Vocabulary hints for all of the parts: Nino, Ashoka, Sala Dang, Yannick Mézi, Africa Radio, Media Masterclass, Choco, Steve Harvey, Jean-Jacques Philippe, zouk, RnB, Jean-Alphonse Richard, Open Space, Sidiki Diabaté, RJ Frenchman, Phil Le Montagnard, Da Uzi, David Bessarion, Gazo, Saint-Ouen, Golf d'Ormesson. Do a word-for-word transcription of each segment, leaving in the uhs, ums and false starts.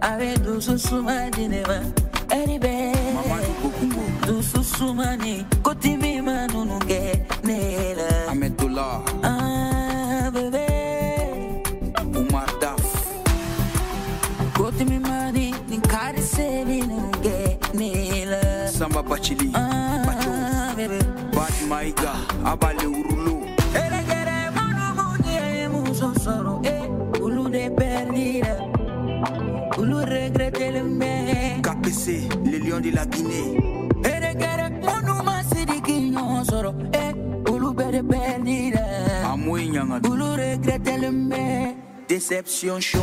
avec du susumani neva eribe du susumani koti mima nununge nela amedula ah bebe umadaf koti mima ni nkari sevi nununge nela samba bachili bacho bad maiga abale urulo era gere manunge musosoro K P C, les lions de la Guinée. Et regarde, mon nom, c'est des guignons, soro. Et, ou l'oubère perdida. Amoué, nyanga. Ou l'regrette le mec. Déception, choc.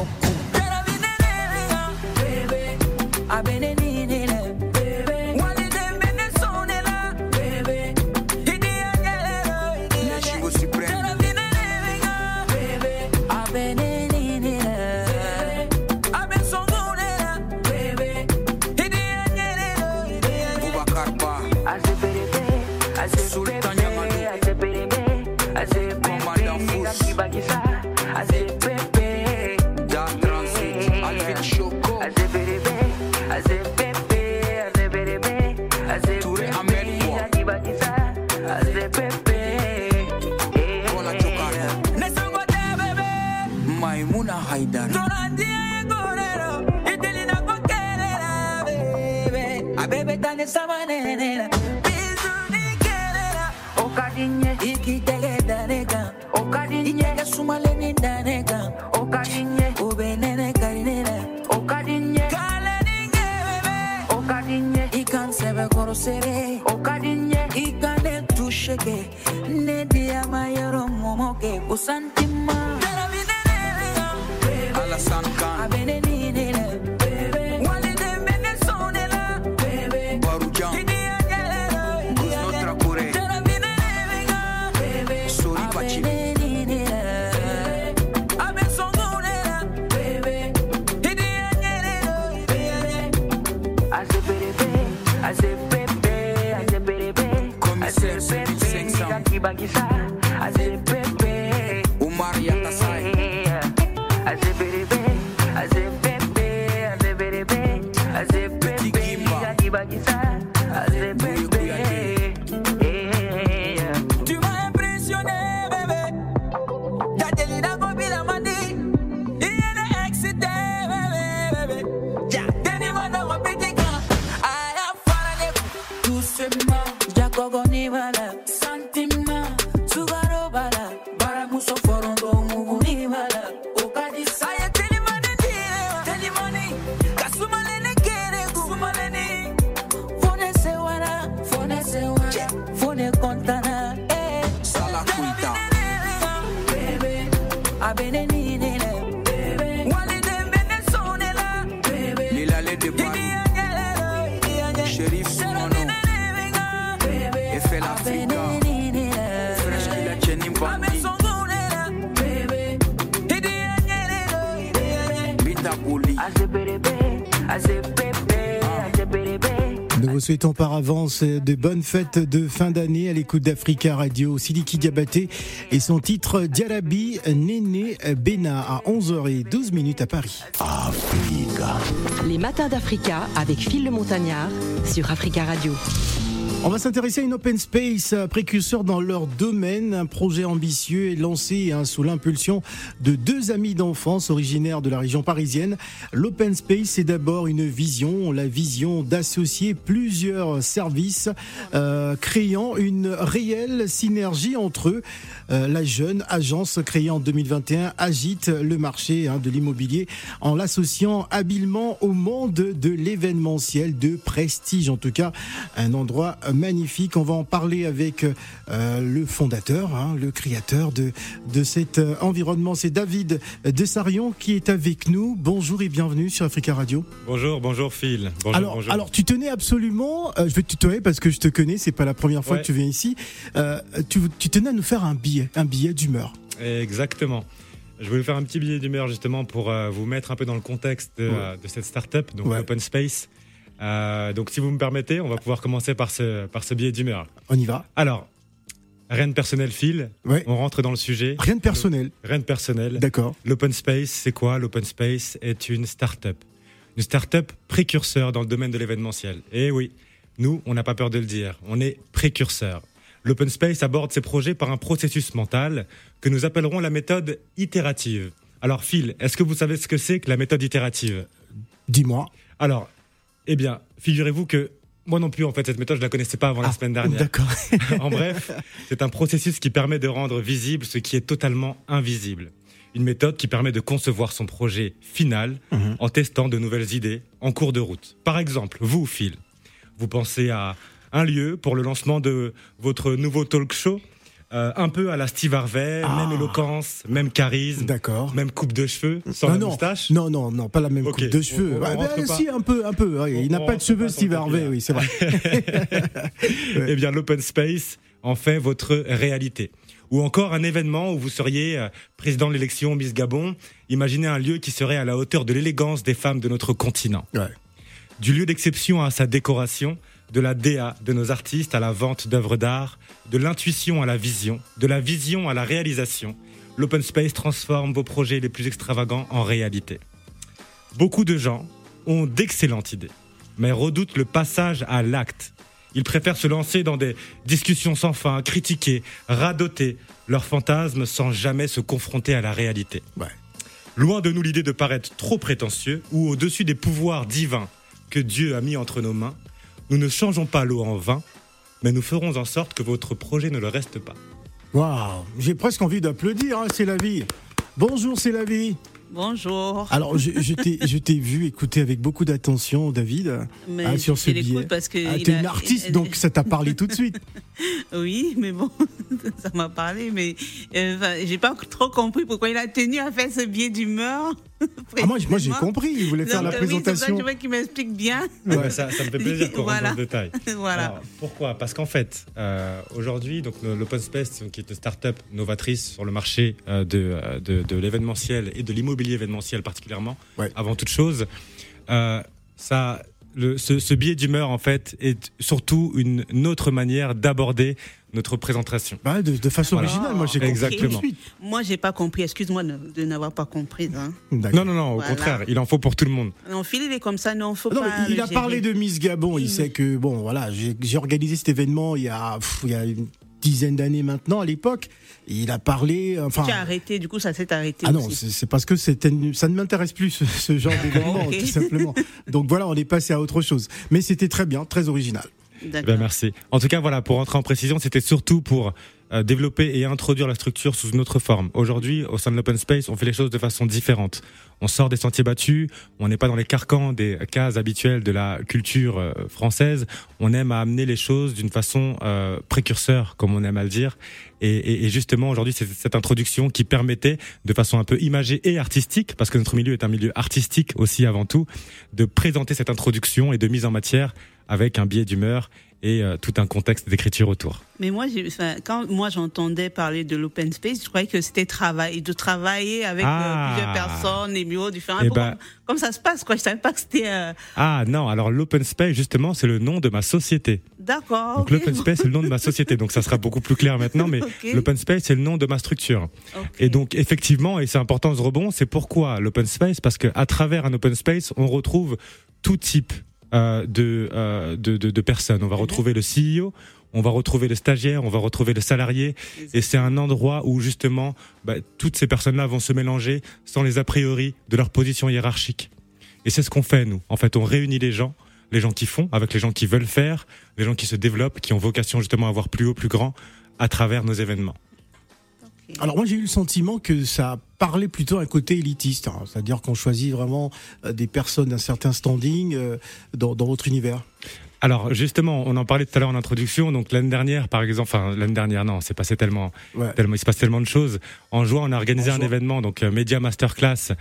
Bébé, à Bénénine, bébé. Moi, les deux mènes sont là, bébé. Il dit à Galera, il dit à Chivo Suprême. Bébé, à Bénénine. Samanela Bizunikelera Okadinye ikitegedaneka Okadinye sumaleni daneka Okadinye ubenene karinela Okadinye kaleninge bebe Okadinye ikansebe korosere Okadinye ikane tusheke ne dia mayoro momoke usantima Daravinela bebe Alasankan abenenine Bagisa Azebebe Umaria Kasai Azebebe Azebebe Azebebe Azebebe Yaki Bagisa Azebebe Tu m'as impressionné bébé Tadelina Gobila Mandi Il est excité bébé Ja Denimana Gobitika Aya Farane Doucement Jacobo Nivala Nous vous souhaitons par avance de bonnes fêtes de fin d'année à l'écoute d'Africa Radio. Sidiki Diabaté et son titre Diarabi Néné Bena à onze heures douze à Paris. Africa. Les matins d'Africa avec Phil Le Montagnard sur Africa Radio. On va s'intéresser à une Open Space, précurseur dans leur domaine. Un projet ambitieux est lancé hein, sous l'impulsion de deux amis d'enfance originaires de la région parisienne. L'Open Space, c'est d'abord une vision, la vision d'associer plusieurs services, euh, créant une réelle synergie entre eux. Euh, la jeune agence créée en deux mille vingt et un agite le marché hein, de l'immobilier en l'associant habilement au monde de l'événementiel de prestige. En tout cas, un endroit magnifique. On va en parler avec euh, le fondateur, hein, le créateur de, de cet euh, environnement. C'est David Bessarion qui est avec nous. Bonjour et bienvenue sur Africa Radio. Bonjour, bonjour Phil. Bonjour, alors, bonjour. alors, tu tenais absolument, euh, je vais te tutoyer parce que je te connais, c'est pas la première fois ouais. que tu viens ici, euh, tu, tu tenais à nous faire un billet, un billet d'humeur. Exactement. Je voulais faire un petit billet d'humeur justement pour euh, vous mettre un peu dans le contexte de, ouais. euh, de cette start-up, donc ouais. Open Space. Euh, donc si vous me permettez, on va pouvoir commencer par ce, par ce billet d'humeur. On y va. Alors, rien de personnel Phil, ouais. on rentre dans le sujet. Rien de personnel. Le, rien de personnel. D'accord. L'Open Space, c'est quoi ? L'Open Space est une start-up. une start-up précurseur dans le domaine de l'événementiel. Et oui, nous, on n'a pas peur de le dire, on est précurseur. L'Open Space aborde ses projets par un processus mental que nous appellerons la méthode itérative. Alors Phil, est-ce que vous savez ce que c'est que la méthode itérative ? Dis-moi. Alors, eh bien, figurez-vous que moi non plus, en fait, cette méthode, je ne la connaissais pas avant ah, la semaine dernière. D'accord. En bref, c'est un processus qui permet de rendre visible ce qui est totalement invisible. Une méthode qui permet de concevoir son projet final mmh. en testant de nouvelles idées en cours de route. Par exemple, vous, Phil, vous pensez à un lieu pour le lancement de votre nouveau talk show, euh, un peu à la Steve Harvey, ah. même éloquence, même charisme, d'accord. même coupe de cheveux, sans ah, non. moustache. Non, non, non, pas la même okay. coupe de cheveux. On, on, on bah, bah, si, un peu, un peu. Oui. On, Il n'a pas de cheveux, Steve Harvey, oui, c'est vrai. Eh bien, l'Open Space en fait votre réalité. Ou encore un événement où vous seriez président de l'élection Miss Gabon. Imaginez un lieu qui serait à la hauteur de l'élégance des femmes de notre continent. Ouais. Du lieu d'exception à sa décoration, de la D A de nos artistes à la vente d'œuvres d'art, de l'intuition à la vision, de la vision à la réalisation, l'Open Space transforme vos projets les plus extravagants en réalité. Beaucoup de gens ont d'excellentes idées, mais redoutent le passage à l'acte. Ils préfèrent se lancer dans des discussions sans fin, critiquer, radoter leurs fantasmes sans jamais se confronter à la réalité. Ouais. Loin de nous l'idée de paraître trop prétentieux ou au-dessus des pouvoirs divins que Dieu a mis entre nos mains, nous ne changeons pas l'eau en vin, mais nous ferons en sorte que votre projet ne le reste pas. Waouh, j'ai presque envie d'applaudir, hein, c'est la vie. Bonjour, c'est la vie. Bonjour. Alors, je, je, t'ai, je t'ai vu écouter avec beaucoup d'attention, David, mais hein, sur ce billet. Parce que ah, t'es a... une artiste, donc ça t'a parlé tout de suite. Oui, mais bon, ça m'a parlé, mais euh, j'ai pas trop compris pourquoi il a tenu à faire ce billet d'humeur. Ah, moi, moi, j'ai compris, il voulait donc, faire la oui, présentation. Oui, c'est ça, je veux qu'il m'explique bien. Ouais, ça, ça me fait plaisir qu'on rentre dans le détail. Voilà. Alors, pourquoi ? Parce qu'en fait, euh, aujourd'hui, donc, l'Open Space, qui est une start-up novatrice sur le marché euh, de, de, de l'événementiel et de l'immobilier événementiel particulièrement, ouais. avant toute chose, euh, ça, le, ce, ce biais d'humeur, en fait, est surtout une, une autre manière d'aborder notre présentation. Bah, de, de façon voilà. originale, moi j'ai compris. Exactement. Moi j'ai pas compris, excuse-moi de n'avoir pas compris. Hein. Non, non, non, au voilà. contraire, il en faut pour tout le monde. Non, Phil, il est comme ça, non, faut non, pas. Il a parlé de Miss Gabon, il oui. sait que, bon, voilà, j'ai, j'ai organisé cet événement il y a. Pff, il y a une... dizaines d'années maintenant, à l'époque, il a parlé... Enfin, tu as arrêté, du coup, ça s'est arrêté Ah aussi. Non, c'est, c'est parce que c'était, ça ne m'intéresse plus, ce, ce genre d'événement, okay. tout simplement. Donc voilà, on est passé à autre chose. Mais c'était très bien, très original. D'accord. Ben, merci. En tout cas, voilà, pour entrer en précision, c'était surtout pour euh, développer et introduire la structure sous une autre forme. Aujourd'hui, au sein de l'Open Space, on fait les choses de façon différente. On sort des sentiers battus, on n'est pas dans les carcans des cases habituelles de la culture euh, française. On aime à amener les choses d'une façon euh, précurseur, comme on aime à le dire. Et, et, et justement, aujourd'hui, c'est cette introduction qui permettait, de façon un peu imagée et artistique, parce que notre milieu est un milieu artistique aussi avant tout, de présenter cette introduction et de mise en matière avec un biais d'humeur et euh, tout un contexte d'écriture autour. Mais moi, j'ai, enfin, quand moi j'entendais parler de l'Open Space, je croyais que c'était travail, de travailler avec ah, euh, plusieurs personnes, des bureaux différents. Et bah, comme, comme ça se passe, quoi. Je savais pas que c'était. Euh... Ah non, alors l'Open Space, justement, c'est le nom de ma société. D'accord. Donc okay. l'Open Space, c'est le nom de ma société. Donc ça sera beaucoup plus clair maintenant. Mais okay. l'Open Space, c'est le nom de ma structure. Okay. Et donc effectivement, et c'est important ce rebond, c'est pourquoi l'Open Space, parce que à travers un Open Space, on retrouve tout type. Euh, de, euh, de, de, de personnes. On va retrouver le C E O, on va retrouver le stagiaire, on va retrouver le salarié. Et c'est un endroit où justement, bah, toutes ces personnes-là vont se mélanger sans les a priori de leur position hiérarchique. Et c'est ce qu'on fait, nous. En fait, on réunit les gens, les gens qui font, avec les gens qui veulent faire, les gens qui se développent, qui ont vocation justement à voir plus haut, plus grand, à travers nos événements. Alors moi j'ai eu le sentiment que ça parlait plutôt à un côté élitiste, hein, c'est-à-dire qu'on choisit vraiment des personnes d'un certain standing euh, dans, dans votre univers. Alors justement, on en parlait tout à l'heure en introduction. Donc l'année dernière, par exemple, enfin l'année dernière, non, c'est passé tellement, ouais. tellement, il se passe tellement de choses. En juin, on a organisé en un juin. événement, donc euh, Media Masterclass,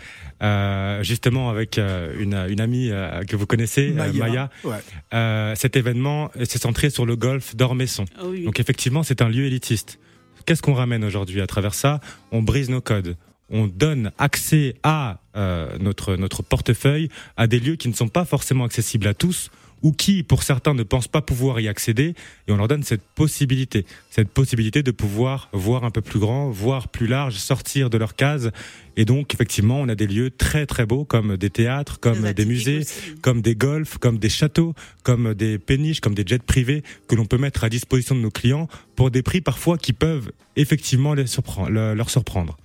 euh, justement avec euh, une une amie euh, que vous connaissez, Maya. Euh, Maya. Ouais. Euh, cet événement s'est centré sur le golf d'Ormesson. Oh oui. Donc effectivement, c'est un lieu élitiste. Qu'est-ce qu'on ramène aujourd'hui à travers ça ? On brise nos codes, on donne accès à euh, notre, notre portefeuille, à des lieux qui ne sont pas forcément accessibles à tous, ou qui, pour certains, ne pensent pas pouvoir y accéder, et on leur donne cette possibilité, cette possibilité de pouvoir voir un peu plus grand, voir plus large, sortir de leur case. Et donc, effectivement, on a des lieux très très beaux, comme des théâtres, comme des, des musées, aussi. Comme des golfs, comme des châteaux, comme des péniches, comme des jets privés que l'on peut mettre à disposition de nos clients pour des prix parfois qui peuvent effectivement les surpre- le, leur surprendre.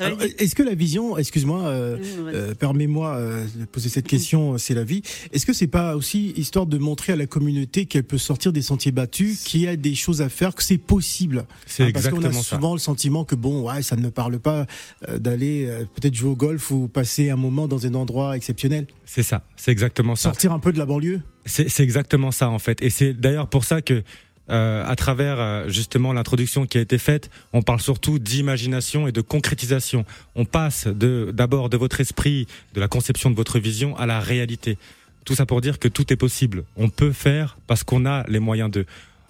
Alors, est-ce que la vision, excuse-moi, euh, euh, permets-moi euh, de poser cette question, c'est la vie. Est-ce que c'est pas aussi histoire de montrer à la communauté qu'elle peut sortir des sentiers battus, qu'il y a des choses à faire, que c'est possible. C'est hein, parce qu'on a souvent ça. Le sentiment que bon, ouais, ça ne me parle pas euh, d'aller euh, peut-être jouer au golf ou passer un moment dans un endroit exceptionnel. C'est ça, c'est exactement ça. Sortir un peu de la banlieue. C'est, c'est exactement ça en fait, et c'est d'ailleurs pour ça que. Euh, à travers euh, justement l'introduction qui a été faite, on parle surtout d'imagination et de concrétisation. On passe de, d'abord de votre esprit, de la conception de votre vision à la réalité. Tout ça pour dire que tout est possible. On peut faire parce qu'on a les moyens d'eux.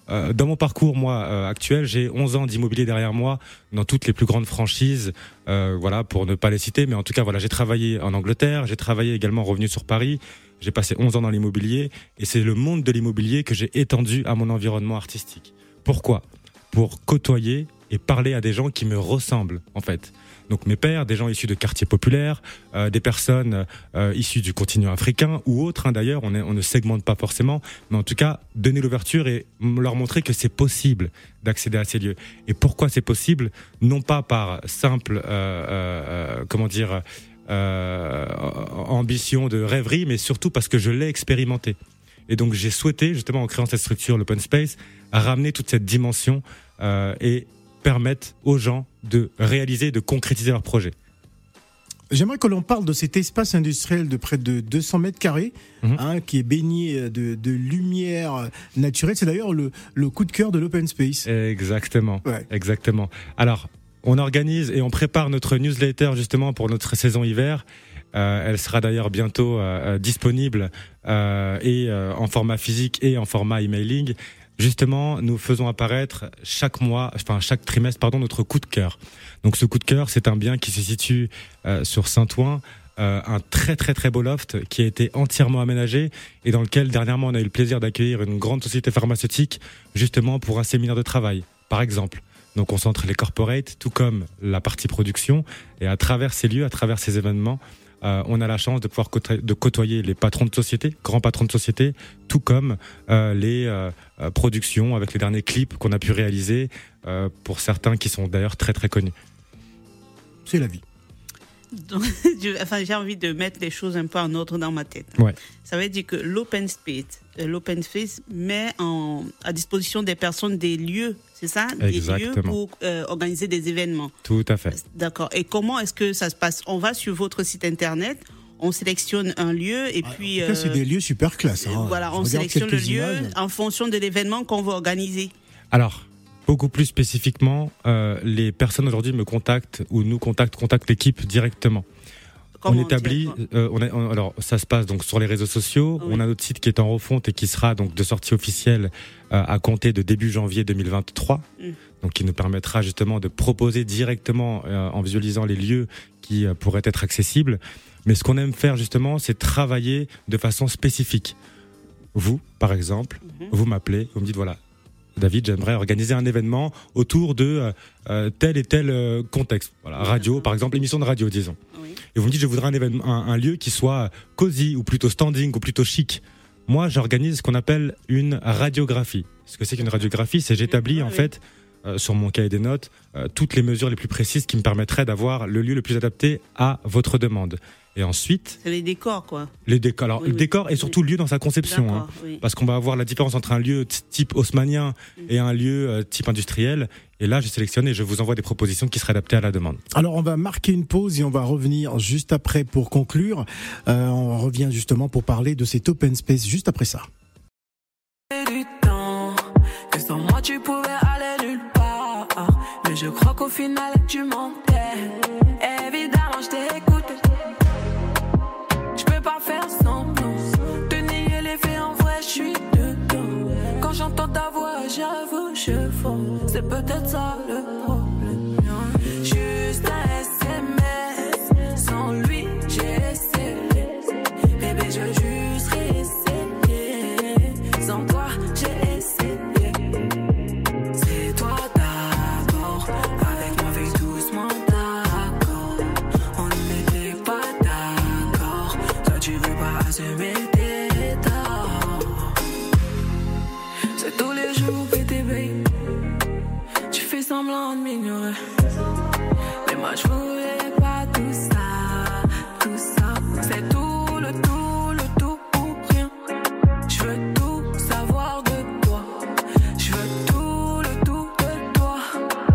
Euh, dans mon parcours moi euh, actuel, j'ai onze ans d'immobilier derrière moi dans toutes les plus grandes franchises, euh, voilà, pour ne pas les citer, mais en tout cas voilà, j'ai travaillé en Angleterre, j'ai travaillé également revenu sur Paris. J'ai passé onze ans dans l'immobilier et c'est le monde de l'immobilier que j'ai étendu à mon environnement artistique. Pourquoi ? Pour côtoyer et parler à des gens qui me ressemblent en fait. Donc mes pairs, des gens issus de quartiers populaires, euh, des personnes euh, issues du continent africain ou autres hein, d'ailleurs, on, est, on ne segmente pas forcément, mais en tout cas donner l'ouverture et leur montrer que c'est possible d'accéder à ces lieux. Et pourquoi c'est possible ? Non pas par simple, euh, euh, comment dire... Euh, ambition de rêverie, mais surtout parce que je l'ai expérimenté. Et donc j'ai souhaité, justement en créant cette structure, l'Open Space, ramener toute cette dimension euh, et permettre aux gens de réaliser, de concrétiser leur projet. J'aimerais que l'on parle de cet espace industriel de près de deux cents mètres carrés, mmh. hein, qui est baigné de, de lumière naturelle. C'est d'ailleurs le, le coup de cœur de l'Open Space. Exactement, ouais. Exactement. Alors, on organise et on prépare notre newsletter justement pour notre saison hiver. Euh, elle sera d'ailleurs bientôt euh, disponible euh, et euh, en format physique et en format emailing. Justement, nous faisons apparaître chaque mois, enfin chaque trimestre, pardon, notre coup de cœur. Donc, ce coup de cœur, c'est un bien qui se situe euh, sur Saint-Ouen, euh, un très très très beau loft qui a été entièrement aménagé et dans lequel dernièrement on a eu le plaisir d'accueillir une grande société pharmaceutique justement pour un séminaire de travail, par exemple. Donc on centre les corporates, tout comme la partie production. Et à travers ces lieux, à travers ces événements, euh, on a la chance de pouvoir côtoyer, de côtoyer les patrons de société, grands patrons de société, tout comme euh, les euh, productions avec les derniers clips qu'on a pu réaliser, euh, pour certains qui sont d'ailleurs très très connus. C'est la vie. Donc, je, enfin, j'ai envie de mettre les choses un peu en ordre dans ma tête. Ouais. Ça veut dire que l'open space, l'open space met en, à disposition des personnes des lieux, c'est ça ? Exactement. Des lieux pour euh, organiser des événements. Tout à fait. D'accord. Et comment est-ce que ça se passe ? On va sur votre site internet, on sélectionne un lieu et ah, puis... En tout cas, euh, c'est des lieux super classe. Hein. Voilà, on, on sélectionne le lieu images. En fonction de l'événement qu'on veut organiser. Alors... Beaucoup plus spécifiquement, euh, les personnes aujourd'hui me contactent ou nous contactent, contactent l'équipe directement. Comment on établit, euh, on a, on, alors ça se passe donc sur les réseaux sociaux. Oui. On a notre site qui est en refonte et qui sera donc de sortie officielle euh, à compter de début janvier deux mille vingt-trois. Mmh. Donc qui nous permettra justement de proposer directement euh, en visualisant les lieux qui euh, pourraient être accessibles. Mais ce qu'on aime faire justement, c'est travailler de façon spécifique. Vous, par exemple, mmh. vous m'appelez, vous me dites voilà. David, j'aimerais organiser un événement autour de euh, tel et tel euh, contexte. Voilà, radio, par exemple, émission de radio, disons. Oui. Et vous me dites, je voudrais un, événement, un, un lieu qui soit cosy, ou plutôt standing, ou plutôt chic. Moi, j'organise ce qu'on appelle une radiographie. Ce que c'est qu'une radiographie, c'est j'établis, oui. en fait, euh, sur mon cahier des notes, euh, toutes les mesures les plus précises qui me permettraient d'avoir le lieu le plus adapté à votre demande. Et ensuite, c'est les décors quoi. Les décors, alors oui, le oui. décor et surtout le lieu dans sa conception, hein, oui. parce qu'on va avoir la différence entre un lieu type haussmannien et un lieu euh, type industriel. Et là, je sélectionne et je vous envoie des propositions qui seraient adaptées à la demande. Alors, on va marquer une pause et on va revenir juste après pour conclure. Euh, on revient justement pour parler de cet open space juste après ça. Du temps, que sans moi tu pouvais aller nulle part, mais je crois qu'au final tu mentais. Évidemment, je t'écoute. Pas faire semblant, te nier les faits, en vrai je suis dedans. Quand j'entends ta voix, j'avoue, je fonds. C'est peut-être ça le problème. Juste un S M S, sans lui j'ai essayé. Bébé, je veux juste réessayer. pas à se mettre dedans. C'est tous les jours que t'es bébé. Tu fais semblant de m'ignorer. Mais moi je voulais pas tout ça, tout ça. C'est tout le tout, le tout ou rien. Je veux tout savoir de toi. Je veux tout le tout de toi.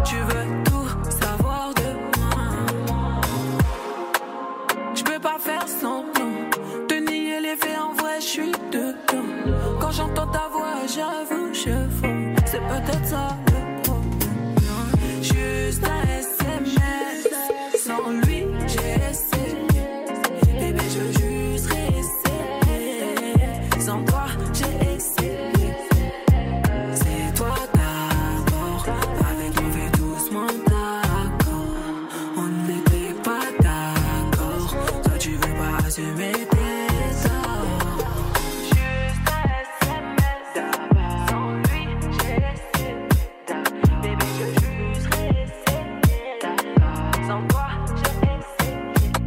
Tu veux tout savoir de moi. Je peux pas faire semblant de nier les faits, en vrai je suis dedans. Quand j'entends ta voix, j'avoue, je fonds. C'est peut-être ça. Juste un S M S, sans lui j'ai essayé. Bébé, je veux juste réessayer. Sans toi j'ai essayé. C'est toi d'abord, avec toi on fait doucement d'accord. On n'était pas d'accord. Toi tu veux pas assumer tes torts. Juste un S M S d'abord, sans lui j'ai essayé d'abord. Bébé, je veux juste. Sans toi, j'ai essayé,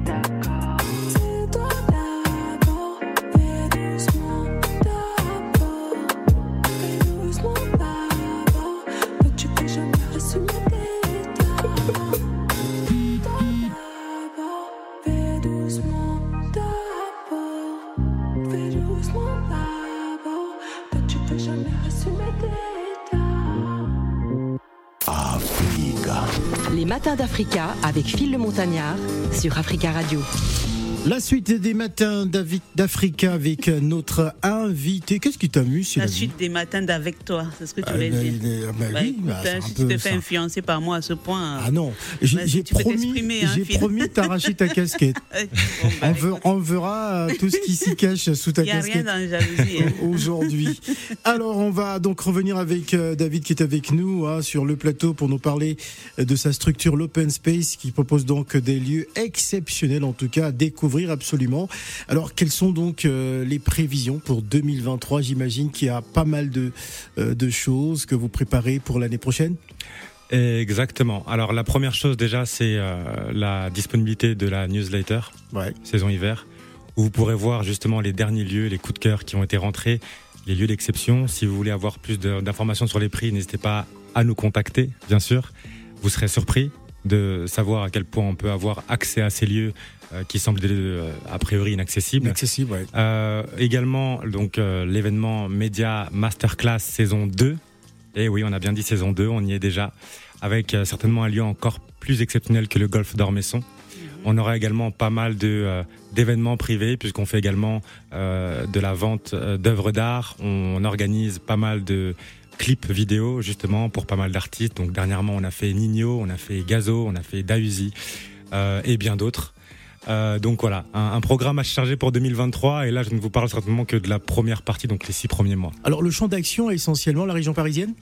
d'accord. C'est toi d'abord, fais doucement d'abord. Fais doucement d'abord, mais tu peux jamais assumer tes torts. C'est toi d'abord, fais doucement d'abord. Fais doucement d'abord, mais tu peux jamais assumer tes torts. Africa. Les matins d'Africa avec Phil Le Montagnard sur Africa Radio. La suite des matins d'Africa avec notre invité. Qu'est-ce qui t'amuse? La suite des matins d'avec toi, c'est ce que tu voulais euh, dire. Euh, bah, bah, oui, bah, écoute, si tu te fais ça. Influencer par moi à ce point. Ah non, j'ai, bah, j'ai promis, hein, j'ai promis de t'arracher ta casquette. Bon, bah, on, ver, on verra tout ce qui s'y cache sous ta casquette. Il n'y a rien dans la jalousie. Hein. Aujourd'hui. Alors, on va donc revenir avec David qui est avec nous hein, sur le plateau pour nous parler de sa structure, l'Open Space, qui propose donc des lieux exceptionnels, en tout cas, à découvrir. Absolument. Alors, quelles sont donc euh, les prévisions pour deux mille vingt-trois? J'imagine qu'il y a pas mal de, euh, de choses que vous préparez pour l'année prochaine. Exactement. Alors, la première chose déjà, c'est euh, la disponibilité de la newsletter, ouais. Saison hiver, où vous pourrez voir justement les derniers lieux, les coups de cœur qui ont été rentrés, les lieux d'exception. Si vous voulez avoir plus de, d'informations sur les prix, n'hésitez pas à nous contacter, bien sûr. Vous serez surpris de savoir à quel point on peut avoir accès à ces lieux euh, qui semblent euh, a priori inaccessibles. Inaccessibles, ouais. Euh, également, donc, euh, l'événement Media Masterclass saison deux. Et oui, on a bien dit saison deux, on y est déjà. Avec euh, certainement un lieu encore plus exceptionnel que le Golf d'Ormesson. On aura également pas mal de, euh, d'événements privés, puisqu'on fait également euh, de la vente d'œuvres d'art. On, on organise pas mal de clips vidéo justement pour pas mal d'artistes. Donc dernièrement on a fait Nino, on a fait Gazo, on a fait Da Uzi euh, et bien d'autres. Euh, donc voilà, un, un programme à charger pour deux mille vingt-trois, et là je ne vous parle certainement que de la première partie, donc les six premiers mois. Alors le champ d'action est essentiellement la région parisienne ?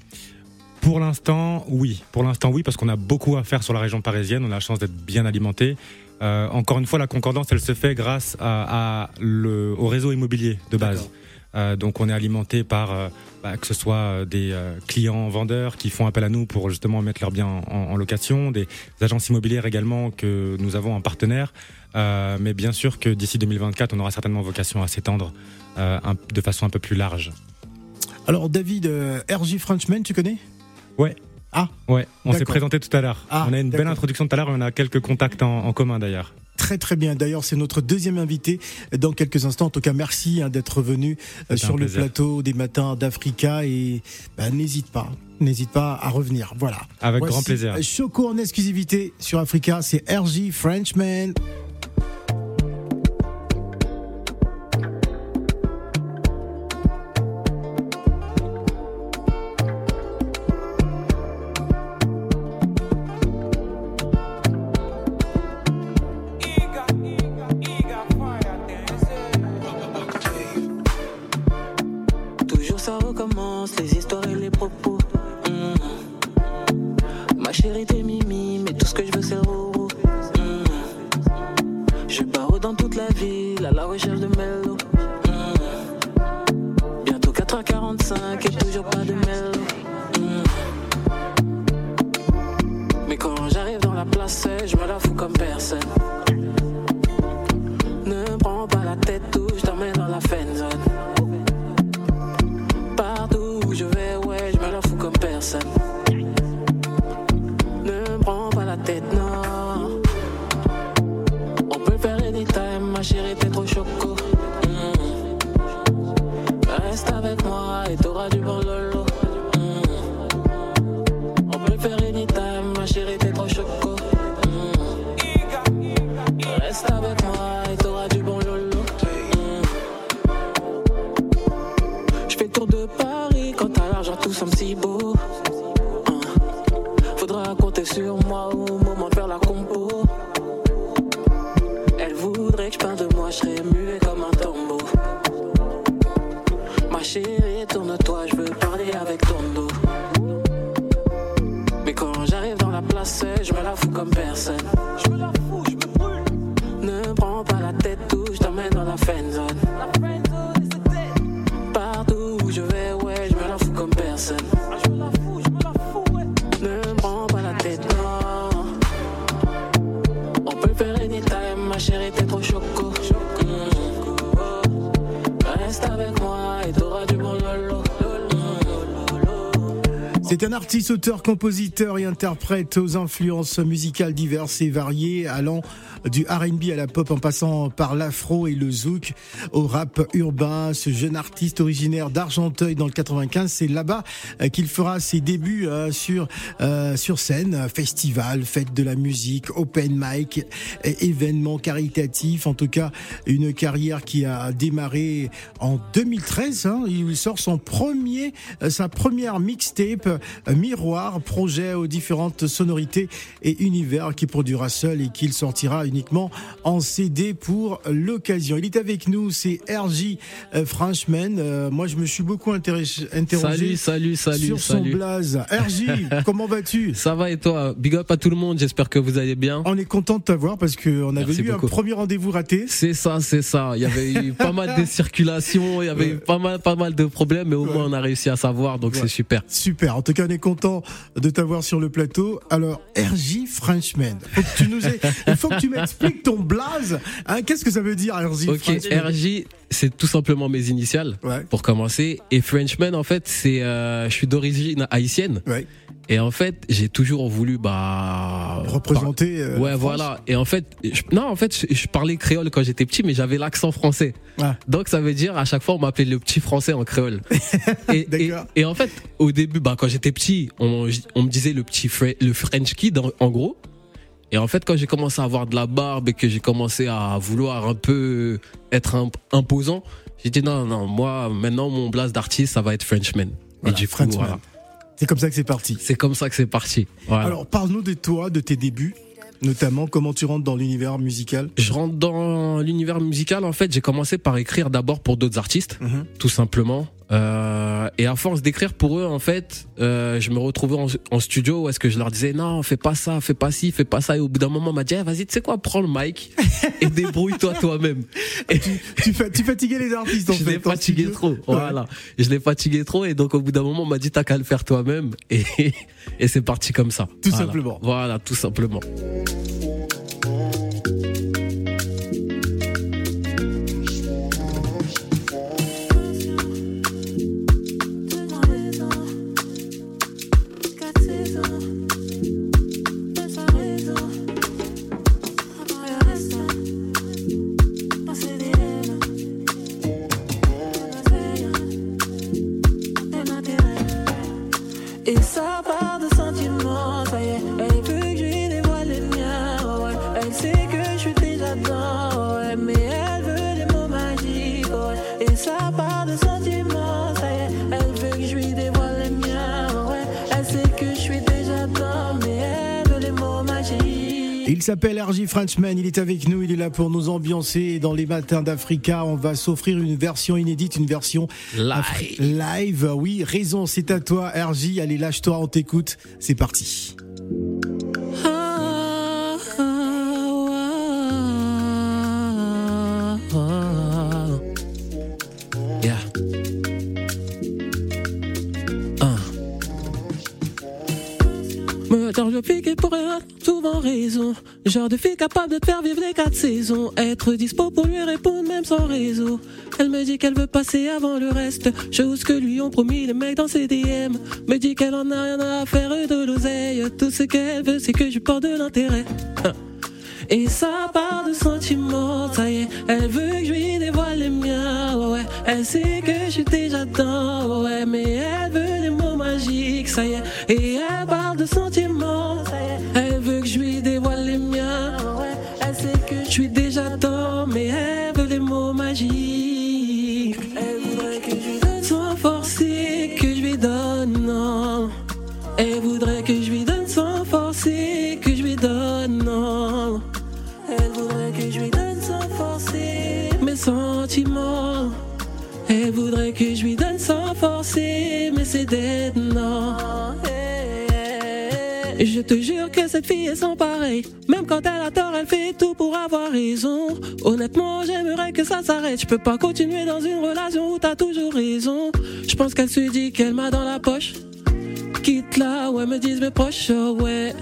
Pour l'instant oui, pour l'instant oui, parce qu'on a beaucoup à faire sur la région parisienne, on a la chance d'être bien alimenté. Euh, encore une fois, la concordance elle se fait grâce à, à le, au réseau immobilier de base. D'accord. Euh, donc on est alimenté par euh, bah, que ce soit des euh, clients vendeurs qui font appel à nous pour justement mettre leurs biens en, en location, des agences immobilières également que nous avons en partenaire, euh, mais bien sûr que d'ici deux mille vingt-quatre on aura certainement vocation à s'étendre euh, un, de façon un peu plus large. Alors David, euh, R J Frenchman, tu connais ? Ouais. Ah ouais, on d'accord. s'est présenté tout à l'heure. Ah, on a une d'accord. belle introduction tout à l'heure, on a quelques contacts en, en commun d'ailleurs. Très très bien, d'ailleurs c'est notre deuxième invité dans quelques instants, en tout cas merci hein, d'être venu euh, sur le plaisir. Plateau des matins d'Africa, et bah, n'hésite pas, n'hésite pas à revenir, voilà. Avec Voici grand plaisir. Choco en exclusivité sur Africa, c'est R J Frenchman. Je me la fous comme personne. Ne prends pas la tête, touche ta main. sommes si beaux. Faudra compter sur moi au moment de faire la compo. Elle voudrait que je parle de moi, je serais muet comme un tombeau. Ma chérie, tourne-toi, je veux parler avec ton dos. Mais quand j'arrive dans la place, je me la fous comme personne. Je me la fous, je me brûle. Ne prends pas la tête, tout, je t'emmène dans la friend zone. La friend zone et c'est dead. Partout où je vais, ouais, je me la fous comme personne. Ah, je me la fous, je me la fous, ouais. Ne prends pas la tête, non. On peut faire anytime, ma chérie, t'es trop choco. Reste avec moi et t'auras du bon lolo. C'est un artiste, auteur, compositeur et interprète aux influences musicales diverses et variées, allant du R and B à la pop en passant par l'afro et le zouk au rap urbain. Ce jeune artiste originaire d'Argenteuil dans le quatre-vingt-quinze, c'est là-bas qu'il fera ses débuts sur euh, sur scène, festival, fête de la musique, open mic, événements caritatifs. En tout cas, une carrière qui a démarré en deux mille treize. Hein, il sort son premier, sa première mixtape. Miroir, projet aux différentes sonorités et univers qui produira seul et qu'il sortira uniquement en C D pour l'occasion. Il est avec nous, c'est R J Frenchman. Euh, moi, je me suis beaucoup interrogé, interrogé salut, salut, salut, sur salut. Son blaze. R J, comment vas-tu ? Ça va et toi ? Big up à tout le monde, j'espère que vous allez bien. On est content de t'avoir parce qu'on avait Merci eu beaucoup. Un premier rendez-vous raté. C'est ça, c'est ça. Il y avait eu pas mal de circulations, il y avait eu pas mal, pas mal de problèmes, mais au ouais. moins on a réussi à savoir, donc ouais. c'est super. Super. En tout cas, on est content de t'avoir sur le plateau. Alors, R J Frenchman, faut que tu nous aies... il faut que tu m'expliques ton blaze. Hein, qu'est-ce que ça veut dire, R J Ok, Frenchman. R J, c'est tout simplement mes initiales, ouais. pour commencer. Et Frenchman, en fait, c'est, euh, je suis d'origine haïtienne. Ouais. Et en fait, j'ai toujours voulu bah représenter. Par... Euh, ouais, voilà. Et en fait, je... non, en fait, je parlais créole quand j'étais petit, mais j'avais l'accent français. Ah. Donc ça veut dire à chaque fois on m'appelait le petit français en créole. et, et, et en fait, au début, bah quand j'étais petit, on, on me disait le petit fre... le French kid en, en gros. Et en fait, quand j'ai commencé à avoir de la barbe et que j'ai commencé à vouloir un peu être imp- imposant, j'ai dit non, non, moi maintenant mon blaze d'artiste, ça va être Frenchman. Voilà, et du coup, voilà. C'est comme ça que c'est parti. C'est comme ça que c'est parti. Voilà. Alors, parle-nous de toi, de tes débuts, notamment comment tu rentres dans l'univers musical. Je rentre dans l'univers musical, en fait, j'ai commencé par écrire d'abord pour d'autres artistes, mm-hmm. tout simplement. Euh, et à force d'écrire pour eux, en fait, euh, je me retrouvais en, en studio où est-ce que je leur disais, non, fais pas ça, fais pas ci, fais pas ça. Et au bout d'un moment, on m'a dit, eh, vas-y, tu sais quoi, prends le mic et débrouille-toi toi-même. Et tu, tu, tu fatiguais les artistes, en je fait. Je les fatiguais trop, voilà. Je les fatiguais trop. Et donc, au bout d'un moment, on m'a dit, t'as qu'à le faire toi-même. Et, et c'est parti comme ça. Tout voilà. simplement. Voilà, tout simplement. Il s'appelle R J Frenchman, il est avec nous, il est là pour nous ambiancer dans les matins d'Africa. On va s'offrir une version inédite, une version live. Afri- live. Oui, raison, c'est à toi R J, allez lâche-toi, on t'écoute, c'est parti. Ah, ah, ah, ah. Yeah. Ah. Me tarde le piquet pour rien. Souvent raison, genre de fille capable de te faire vivre les quatre saisons. Être dispo pour lui répondre même sans réseau. Elle me dit qu'elle veut passer avant le reste, chose que lui ont promis les mecs dans ses D M. Me dit qu'elle en a rien à faire de l'oseille, tout ce qu'elle veut c'est que je porte de l'intérêt. Et ça part de sentiments, ça y est. Elle veut que je lui dévoile les miens, ouais, ouais. Elle sait que je suis déjà dedans, ouais, ouais. Mais elle veut des mots magiques, ça y est. Et elle parle de sentiments, ça y est. Elle veut que je lui dévoile les miens, ouais, ouais. Elle sait que je suis déjà dedans, mais elle veut des mots magiques. Elle voudrait que je lui donne sans forcer, que je lui donne. Elle voudrait que je lui donne sans forcer, mais c'est dead, non. Je te jure que cette fille est sans pareil. Même quand elle a tort, elle fait tout pour avoir raison. Honnêtement, j'aimerais que ça s'arrête. Je peux pas continuer dans une relation où t'as toujours raison. Je pense qu'elle se dit qu'elle m'a dans la poche. Quitte-la, ouais, me disent mes proches, oh ouais.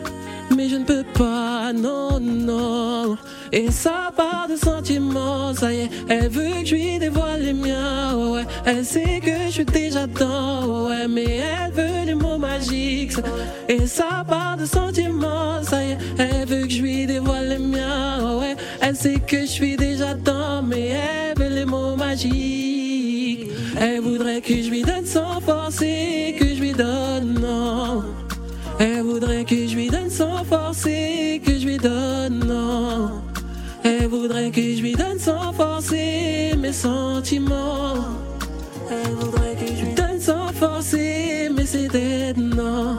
Mais je ne peux pas, non, non. Et ça part de sentiments, ça y est. Elle veut que je lui dévoile les miens, oh ouais. Elle sait que je suis déjà dedans, oh ouais. Mais elle veut les mots magiques, ça. Et ça part de sentiments, ça y est. Elle veut que je lui dévoile les miens, oh ouais. Elle sait que je suis déjà dedans, mais elle veut les mots magiques. Elle voudrait que je lui donne sans forcer, que je lui donne, non. Elle voudrait que je lui donne sans forcer, que je lui donne, non. Elle voudrait que je lui donne sans forcer mes sentiments. Elle voudrait que je lui donne sans forcer, mais c'est dead, non.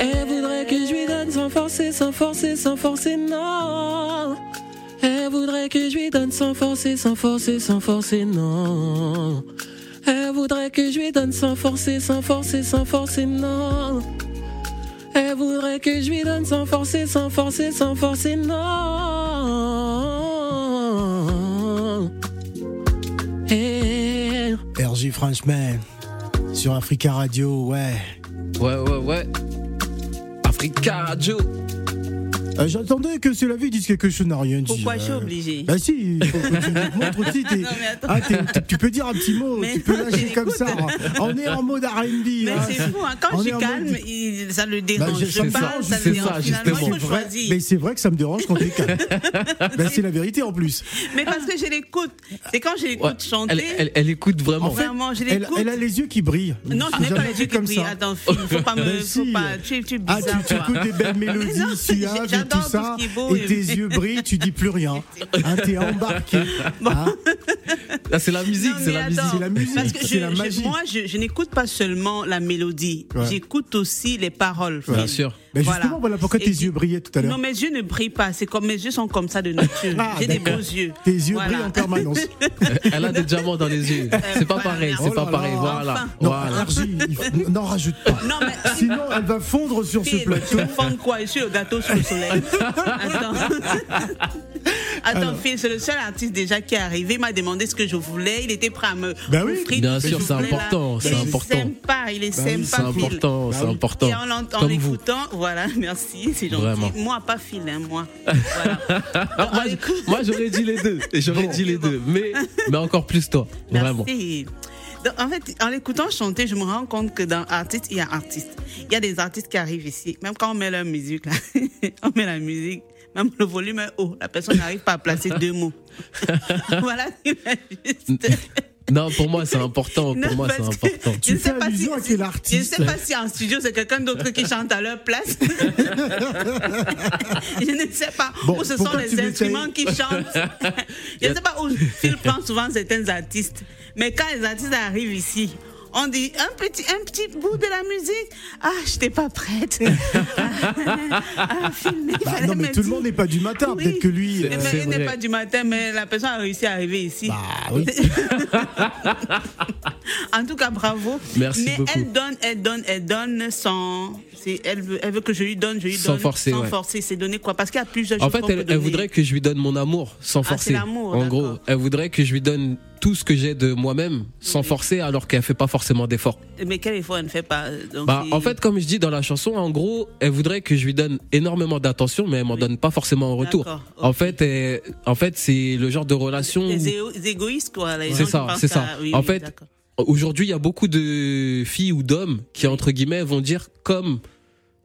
Elle voudrait que je lui donne sans forcer, sans forcer, sans forcer, non. Elle voudrait que je lui donne sans forcer, sans forcer, sans forcer, non. Elle voudrait que je lui donne sans forcer, sans forcer, sans forcer, non. Elle voudrait que je lui donne sans forcer, sans forcer, sans forcer, non. Hey. R J Frenchman sur Africa Radio, ouais. Ouais, ouais, ouais. Africa Radio. Euh, j'attendais que c'est la vie disent quelque chose, n'a rien dit. Pourquoi je suis obligé? Bah si, il faut que tu me montres aussi. T'es... Non, ah, t'es, t'es, tu peux dire un petit mot, mais tu peux non, lâcher comme ça. On est en mode R and B. Mais hein, c'est fou, hein, quand je suis calme, mode... il... ça le dérange. Bah, je je parle, ça, ça le dérange. Ça, finalement, il faut choisir. Mais c'est vrai que ça me dérange quand t'es calme. Ben, c'est la vérité en plus. Mais parce que je l'écoute. C'est quand je l'écoute ouais, chanter. Elle, elle, elle écoute vraiment. En fait, vraiment je l'écoute. Elle, elle a les yeux qui brillent. Non, je n'ai pas les yeux qui brillent. Attends, faut pas me. Tu écoutes des belles mélodies, suaves. Tout ça, tout beau, et tes yeux brillent, tu dis plus rien. Hein, t'es embarqué. Bon. Hein là, c'est la musique, non, c'est, la musique. c'est la musique. Parce que je, la je, moi, je, je n'écoute pas seulement la mélodie, ouais. J'écoute aussi les paroles. Ouais. Bien sûr. Mais voilà. Justement, voilà pourquoi et tes tu... yeux brillaient tout à l'heure. Non, mes yeux ne brillent pas. C'est comme mes yeux sont comme ça de nature. Ah, j'ai d'accord. Des beaux yeux. Tes yeux voilà. Brillent en permanence. Elle a des diamants dans les yeux. C'est pas pareil. C'est pas pareil. Voilà. N'en rajoute pas. Sinon, elle va fondre sur ce plateau. Fondre quoi ? Je suis au gâteau sur le soleil. Attends, Attends Phil, c'est le seul artiste déjà qui est arrivé. Il m'a demandé ce que je voulais. Il était prêt à me ben oui. offrir. Bien sûr, c'est important. C'est important. Il ne s'aime pas. Il ne s'aime pas. C'est important. C'est important. Et en l'écoutant, voilà, merci, c'est gentil. Vraiment. Moi, pas Phil, hein, moi. Voilà. Ah, moi, je, moi, j'aurais dit les deux. J'aurais bon, dit les bon. deux, mais mais encore plus toi. Merci. Vraiment. Donc, en fait, en l'écoutant chanter, je me rends compte que dans artiste, il y a artiste. Il y a des artistes qui arrivent ici, même quand on met leur musique, là, on met la musique, même le volume est haut, la personne n'arrive pas à placer deux mots. Voilà, il juste. Non, pour moi, c'est important. Pour non, moi, c'est important. Tu fais allusion à quel artiste ? Je ne sais pas si en studio, c'est quelqu'un d'autre qui chante à leur place. Je ne sais pas bon, où ce sont les instruments qui chantent. Je ne sais pas où Phil prend souvent certains artistes. Mais quand les artistes arrivent ici, on dit un petit, un petit bout de la musique. Ah, je n'étais pas prête. Ah, filmer, bah, non, mais tout dire. Le monde n'est pas du matin. Oui. Peut-être que lui. C'est, euh, c'est il n'est pas du matin, mais la personne a réussi à arriver ici. Bah, oui. En tout cas, bravo. Merci mais beaucoup. Elle donne, elle donne, elle donne sans. Elle veut, elle veut que je lui donne, je lui sans donne. Forcer, sans ouais. forcer. C'est donner quoi ? Parce qu'il y a plusieurs choses. En fait, elle, elle voudrait que je lui donne mon amour sans ah, forcer. C'est l'amour, en d'accord. gros, elle voudrait que je lui donne tout ce que j'ai de moi-même sans oui. forcer, alors qu'elle ne fait pas forcément d'efforts. Mais quel effort elle ne fait pas donc bah, en fait, comme je dis dans la chanson, en gros, elle voudrait que je lui donne énormément d'attention, mais elle ne m'en oui. donne pas forcément en retour. Okay. En fait, elle, en fait, c'est le genre de relation. Les, égo- les égoïstes, quoi. Les c'est ça, c'est ça. À... Oui, en oui, fait, d'accord. Aujourd'hui, il y a beaucoup de filles ou d'hommes qui, entre guillemets, vont dire comme.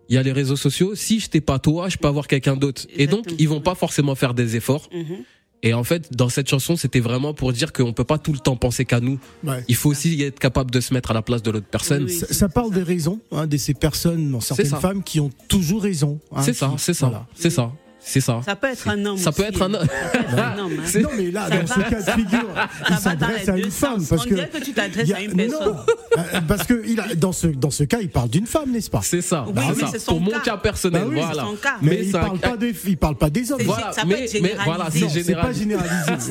Il y a les réseaux sociaux, si je t'ai pas toi, je peux avoir quelqu'un d'autre. Exactement. Et donc, ils vont pas forcément faire des efforts. Mm-hmm. Et en fait, dans cette chanson, c'était vraiment pour dire qu'on peut pas tout le temps penser qu'à nous. Ouais. Il faut aussi être capable de se mettre à la place de l'autre personne. Oui, oui, ça, ça parle ça. Des raisons, hein, de ces personnes, certaines femmes qui ont toujours raison. Hein, c'est ça, qui, c'est ça, voilà. c'est ça. C'est ça. Ça peut être un homme. Ça aussi. peut être un homme. un homme hein. C'est... Non, mais là, ça dans va, ce cas de figure, il s'adresse à une femme. Parce on dirait que, que tu t'adresses a... à une personne. Non, parce que il a... dans, ce... dans ce cas, il parle d'une femme, n'est-ce pas? C'est ça. Oui, bah, mais ça. C'est son Pour cas. mon cas personnel. Bah oui, voilà. C'est son cas. Mais, mais il ne parle, un... de... parle pas des hommes. C'est... Voilà. Ça peut mais, être généralisé. Mais voilà, c'est, non, c'est pas généralisé.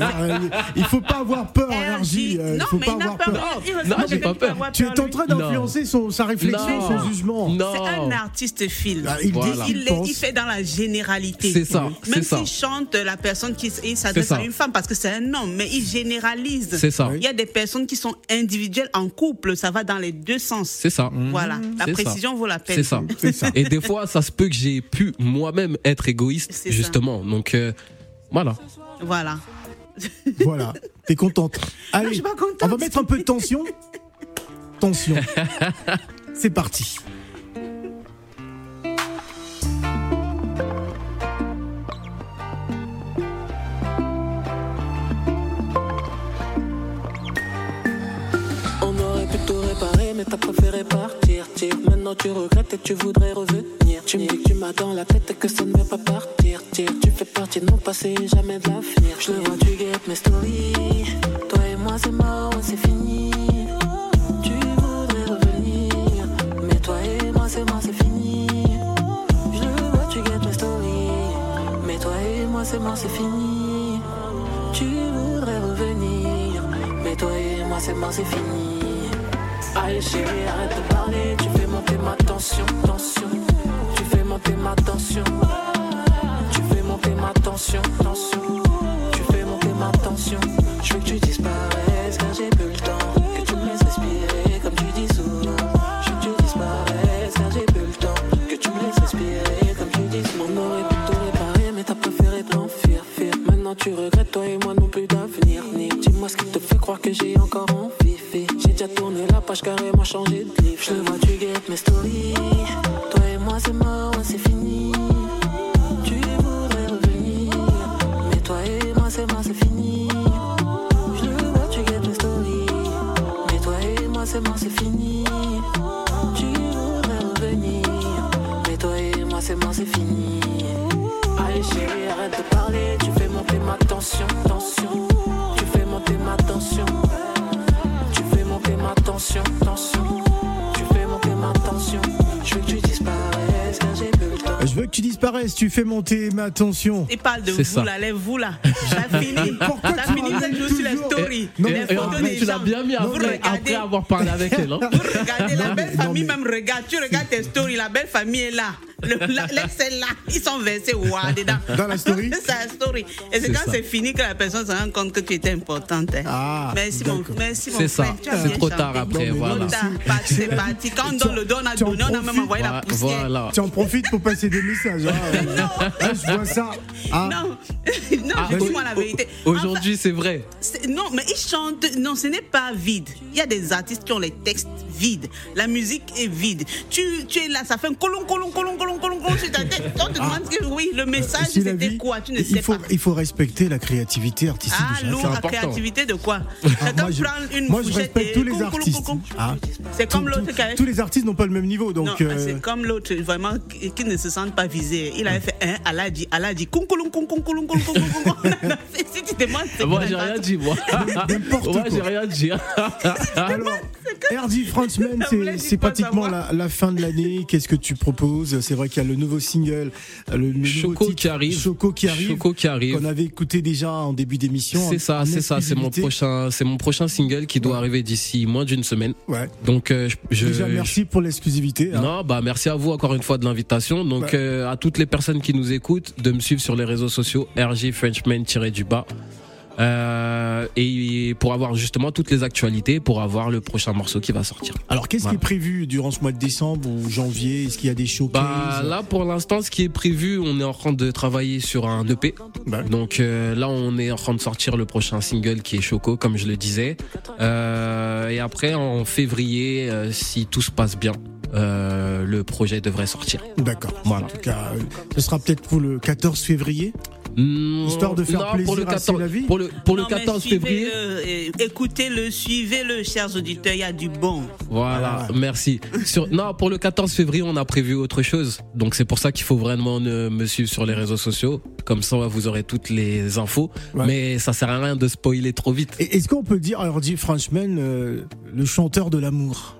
Il ne faut pas avoir peur, R J. Non, mais il n'a pas peur. Non, j'ai pas peur. Tu es en train d'influencer sa réflexion, son jugement. C'est un artiste film. Il fait dans la généralité. C'est ça, oui. Même s'il chante, la personne qui il s'adresse à une femme parce que c'est un homme, mais il généralise. C'est ça. Il y a des personnes qui sont individuelles en couple, ça va dans les deux sens. C'est ça. Voilà, mmh. la c'est précision ça. vaut la peine. C'est ça. c'est ça. Et des fois, ça se peut que j'ai pu moi-même être égoïste, c'est justement. Ça. Donc euh, voilà. Voilà. Voilà. T'es contente. Allez, non, je suis pas contente. On va mettre un peu de tension. Tension. C'est parti. Mais t'as préféré partir, tire. Maintenant tu regrettes et tu voudrais revenir. Tu me dis que tu m'as dans la tête et que ça ne veut pas partir, tire. Tu fais partie de mon passé, jamais de l'avenir. Je le vois, tu guettes mes stories. Toi et moi c'est mort, ouais, c'est fini. Tu voudrais revenir, mais toi et moi c'est mort, c'est fini. Je le vois, tu guettes mes stories. Mais toi et moi c'est mort, c'est fini. Tu voudrais revenir, mais toi et moi c'est mort, c'est fini. Allez chérie, arrête de parler, tu fais monter ma tension, tension. Tu fais monter ma tension. Tu fais monter ma tension, tension. Tu fais monter ma tension. Je veux que tu disparaisses car j'ai plus le temps. Que tu me laisses respirer comme tu dis souvent. Je veux que tu disparaisses car j'ai plus le temps. Que tu me laisses respirer comme tu dis souvent. Mon aurait pu tout réparer mais t'as préféré t'enfuir, fuir. Maintenant tu regrettes, toi et moi non plus d'avenir. Ni dis-moi ce qui te fait croire que j'ai encore envie. J'ai déjà tourné la page, carrément changé de livre. Je le vois, tu guettes mes stories. Toi et moi c'est mort, ouais, c'est fini. Tu voudrais revenir, mais toi et moi c'est mort, c'est fini. Je le vois, tu guettes mes stories. Mais toi et moi c'est mort, c'est fini. Tu voudrais revenir, mais toi et moi c'est mort, c'est fini. Allez chérie, arrête de parler. Tu fais monter ma tension, tension. Tu fais monter ma tension. Ma tension, tension. Tu fais monter ma tension. Je veux que tu disparaisses car j'ai plus le temps. Je veux que tu disparaisses, tu fais monter ma tension. Et parle de c'est vous ça. là, lève-vous là. J'ai fini. Pourquoi t'as fini vous sur la story. Et, non, les et après, des tu gens. l'as bien mis non, après, regardez, après avoir parlé avec elle. Hein. Vous regardez, la belle famille non, mais... même regarde. Tu regardes tes stories, la belle famille est là. Le, la, l'excel là, ils sont versés ouah, dedans. Dans la story. C'est la story. Et c'est, c'est quand ça. c'est fini que la personne se rend compte que tu étais importante. Hein. Ah, merci, mon, merci mon frère. C'est ça, c'est trop chanté. tard après. Non, voilà. C'est, c'est parti. Quand on donne le don, on a donné, on a même envoyé voilà. la poussière. Voilà. Tu en profites pour passer des messages. Hein. Non, ah, je vois ça. Ah. Non, non ah, je dis moi la vérité. Aujourd'hui, enfin, c'est vrai. C'est, non, mais ils chantent. Non, ce n'est pas vide. Il y a des artistes qui ont les textes vides. La musique est vide. Tu, tu es là, ça fait un colon, colon, colon, colon. On te demande que oui, le message si c'était vie, quoi, tu ne sais faut, pas. Il faut respecter la créativité artistique. Ah, déjà, lourd, c'est important. La créativité de quoi ah, moi, je, une moi, je respecte et... tous les artistes. Ah. C'est comme tout, l'autre qui avait... Tous les artistes n'ont pas le même niveau. Donc, non, euh... c'est comme l'autre, vraiment, qui ne se sentent pas visés. Il avait fait un, Allah a dit, Allah a dit, kunkulung, kunkulung, kunkulung, kunkulung. Si tu demandes, c'est moi, j'ai rien dit, moi. N'importe quoi. Moi, j'ai rien dit. Alors, R J Frenchman, c'est pratiquement la fin de l'année. Qu'est-ce que tu proposes? C'est vrai qu'il y a le nouveau single, le nouveau Choco, titre, qui arrive, Choco qui arrive, Choco qui arrive, qu'on avait écouté déjà en début d'émission. C'est ça, c'est ça, c'est mon prochain, c'est mon prochain single qui doit ouais. arriver d'ici moins d'une semaine. Ouais. Donc euh, je, déjà merci je, pour l'exclusivité. Hein. Non, bah merci à vous encore une fois de l'invitation. Donc ouais. euh, à toutes les personnes qui nous écoutent, de me suivre sur les réseaux sociaux R J Frenchman du bas. Euh, et pour avoir justement toutes les actualités, pour avoir le prochain morceau qui va sortir. Alors qu'est-ce voilà. qui est prévu durant ce mois de décembre ou janvier? Est-ce qu'il y a des showcases? Bah là pour l'instant ce qui est prévu, on est en train de travailler sur un E P. bah. Donc euh, là on est en train de sortir le prochain single qui est Choco comme je le disais. euh, Et après en février euh, si tout se passe bien, euh, le projet devrait sortir. D'accord. Voilà. En tout cas, ce sera peut-être pour le quatorze février. Mmh, histoire de faire non, plaisir pour le quatorze, à la vie. Pour le, pour non, le quatorze février. Le, écoutez-le, suivez-le, chers auditeurs, il y a du bon. Voilà, ah. merci. Sur, non, pour le quatorze février, on a prévu autre chose. Donc c'est pour ça qu'il faut vraiment ne, me suivre sur les réseaux sociaux. Comme ça, vous aurez toutes les infos. Ouais. Mais ça sert à rien de spoiler trop vite. Et est-ce qu'on peut dire, alors dit Frenchman, euh, le chanteur de l'amour?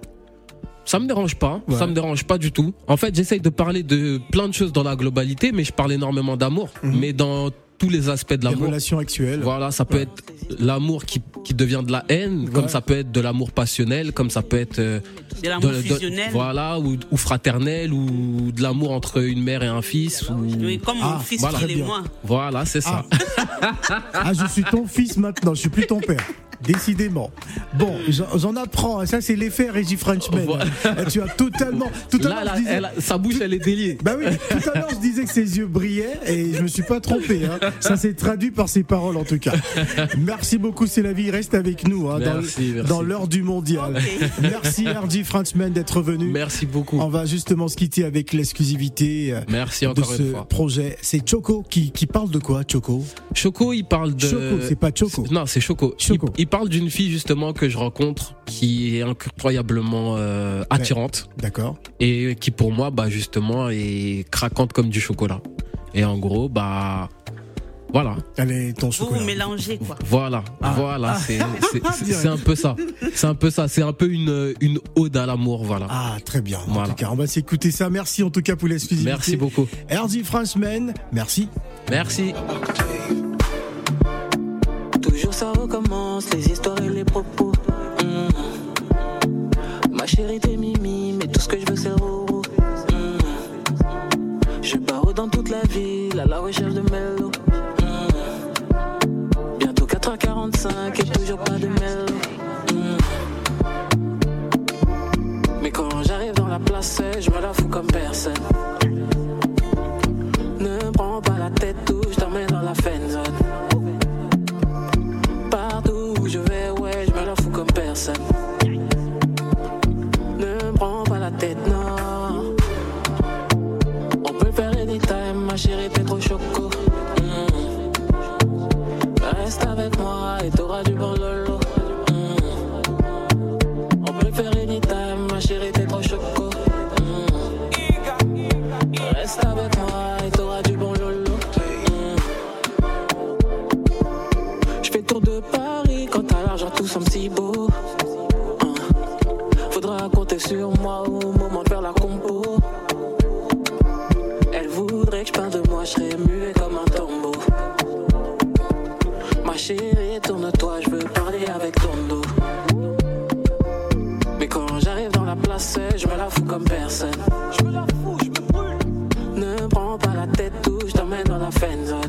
Ça me dérange pas, ouais. ça me dérange pas du tout. En fait, j'essaye de parler de plein de choses dans la globalité, mais je parle énormément d'amour. Mmh. Mais dans tous les aspects de l'amour. Les relations actuelles. Voilà, ça peut ouais. être l'amour qui, qui devient de la haine, ouais. comme ça peut être de l'amour passionnel, comme ça peut être... Euh, de l'amour de, de, fusionnel. Voilà, ou, ou fraternel, ou de l'amour entre une mère et un fils. Ou... Oui, comme ah, mon fils voilà. qui est moi. Voilà, c'est ça. Ah. ah, je suis ton fils maintenant, je suis plus ton père. Décidément. Bon, j'en apprends. Ça, c'est l'effet Régie Frenchman. Tu as totalement. Tout à là, là, disais, elle, sa bouche, tout, elle est déliée. Bah oui. Tout à l'heure, je disais que ses yeux brillaient et je me suis pas trompé. Hein. Ça s'est traduit par ses paroles, en tout cas. Merci beaucoup, c'est la vie. Reste avec nous hein, merci, dans, merci. dans l'heure du mondial. Okay. Merci R J Frenchman d'être venu. Merci beaucoup. On va justement se quitter avec l'exclusivité. Merci encore de ce une fois. Projet. C'est Choco qui, qui parle de quoi, Choco? Choco, il parle de. Choco, c'est pas Choco. Non, c'est Choco. Choco. Il, il parle d'une fille justement que je rencontre qui est incroyablement euh, attirante. D'accord. Et qui pour moi bah justement est craquante comme du chocolat. Et en gros bah voilà. Elle est ton chocolat. Vous vous mélangez quoi. Voilà, ah. voilà, ah. c'est c'est, c'est, c'est un peu ça. C'est un peu ça, c'est un peu une une ode à l'amour, voilà. Ah, très bien. En voilà. tout cas, on va s'écouter ça. Merci en tout cas pour l'exclusivité. Merci beaucoup. R J Frenchman, merci. Merci. Toujours ça recommence, les histoires et les propos. Mmh. Ma chérie t'es mimi, mais tout ce que je veux c'est roux. Mmh. Je pars dans toute la ville à la recherche de Mello. Mmh. Bientôt quatre heures quarante-cinq et toujours pas de Mello. Mmh. Mais quand j'arrive dans la place, je me la fous comme personne. Ne prends pas la tête ou je t'emmène dans la fan zone. Partout où je vais, ouais, je me la fous comme personne. Ne prends pas la tête, non. On peut faire anytime, ma chérie, t'es trop choco. Mmh. Reste avec moi et t'auras du bon lolo. Mmh. On peut faire anytime, ma chérie, t'es trop choco. Mmh. Reste avec moi et t'auras du bon lolo. Tour de Paris, quand t'as l'argent tout semble si beau. Hein. Faudra compter sur moi au moment de faire la compo. Elle voudrait que je parle de moi, je serais muet comme un tombeau. Ma chérie, tourne-toi, je veux parler avec ton dos. Mais quand j'arrive dans la place, je me la fous comme personne. Je me la fous, je me brûle. Ne prends pas la tête, ou je t'emmène dans la fanzone.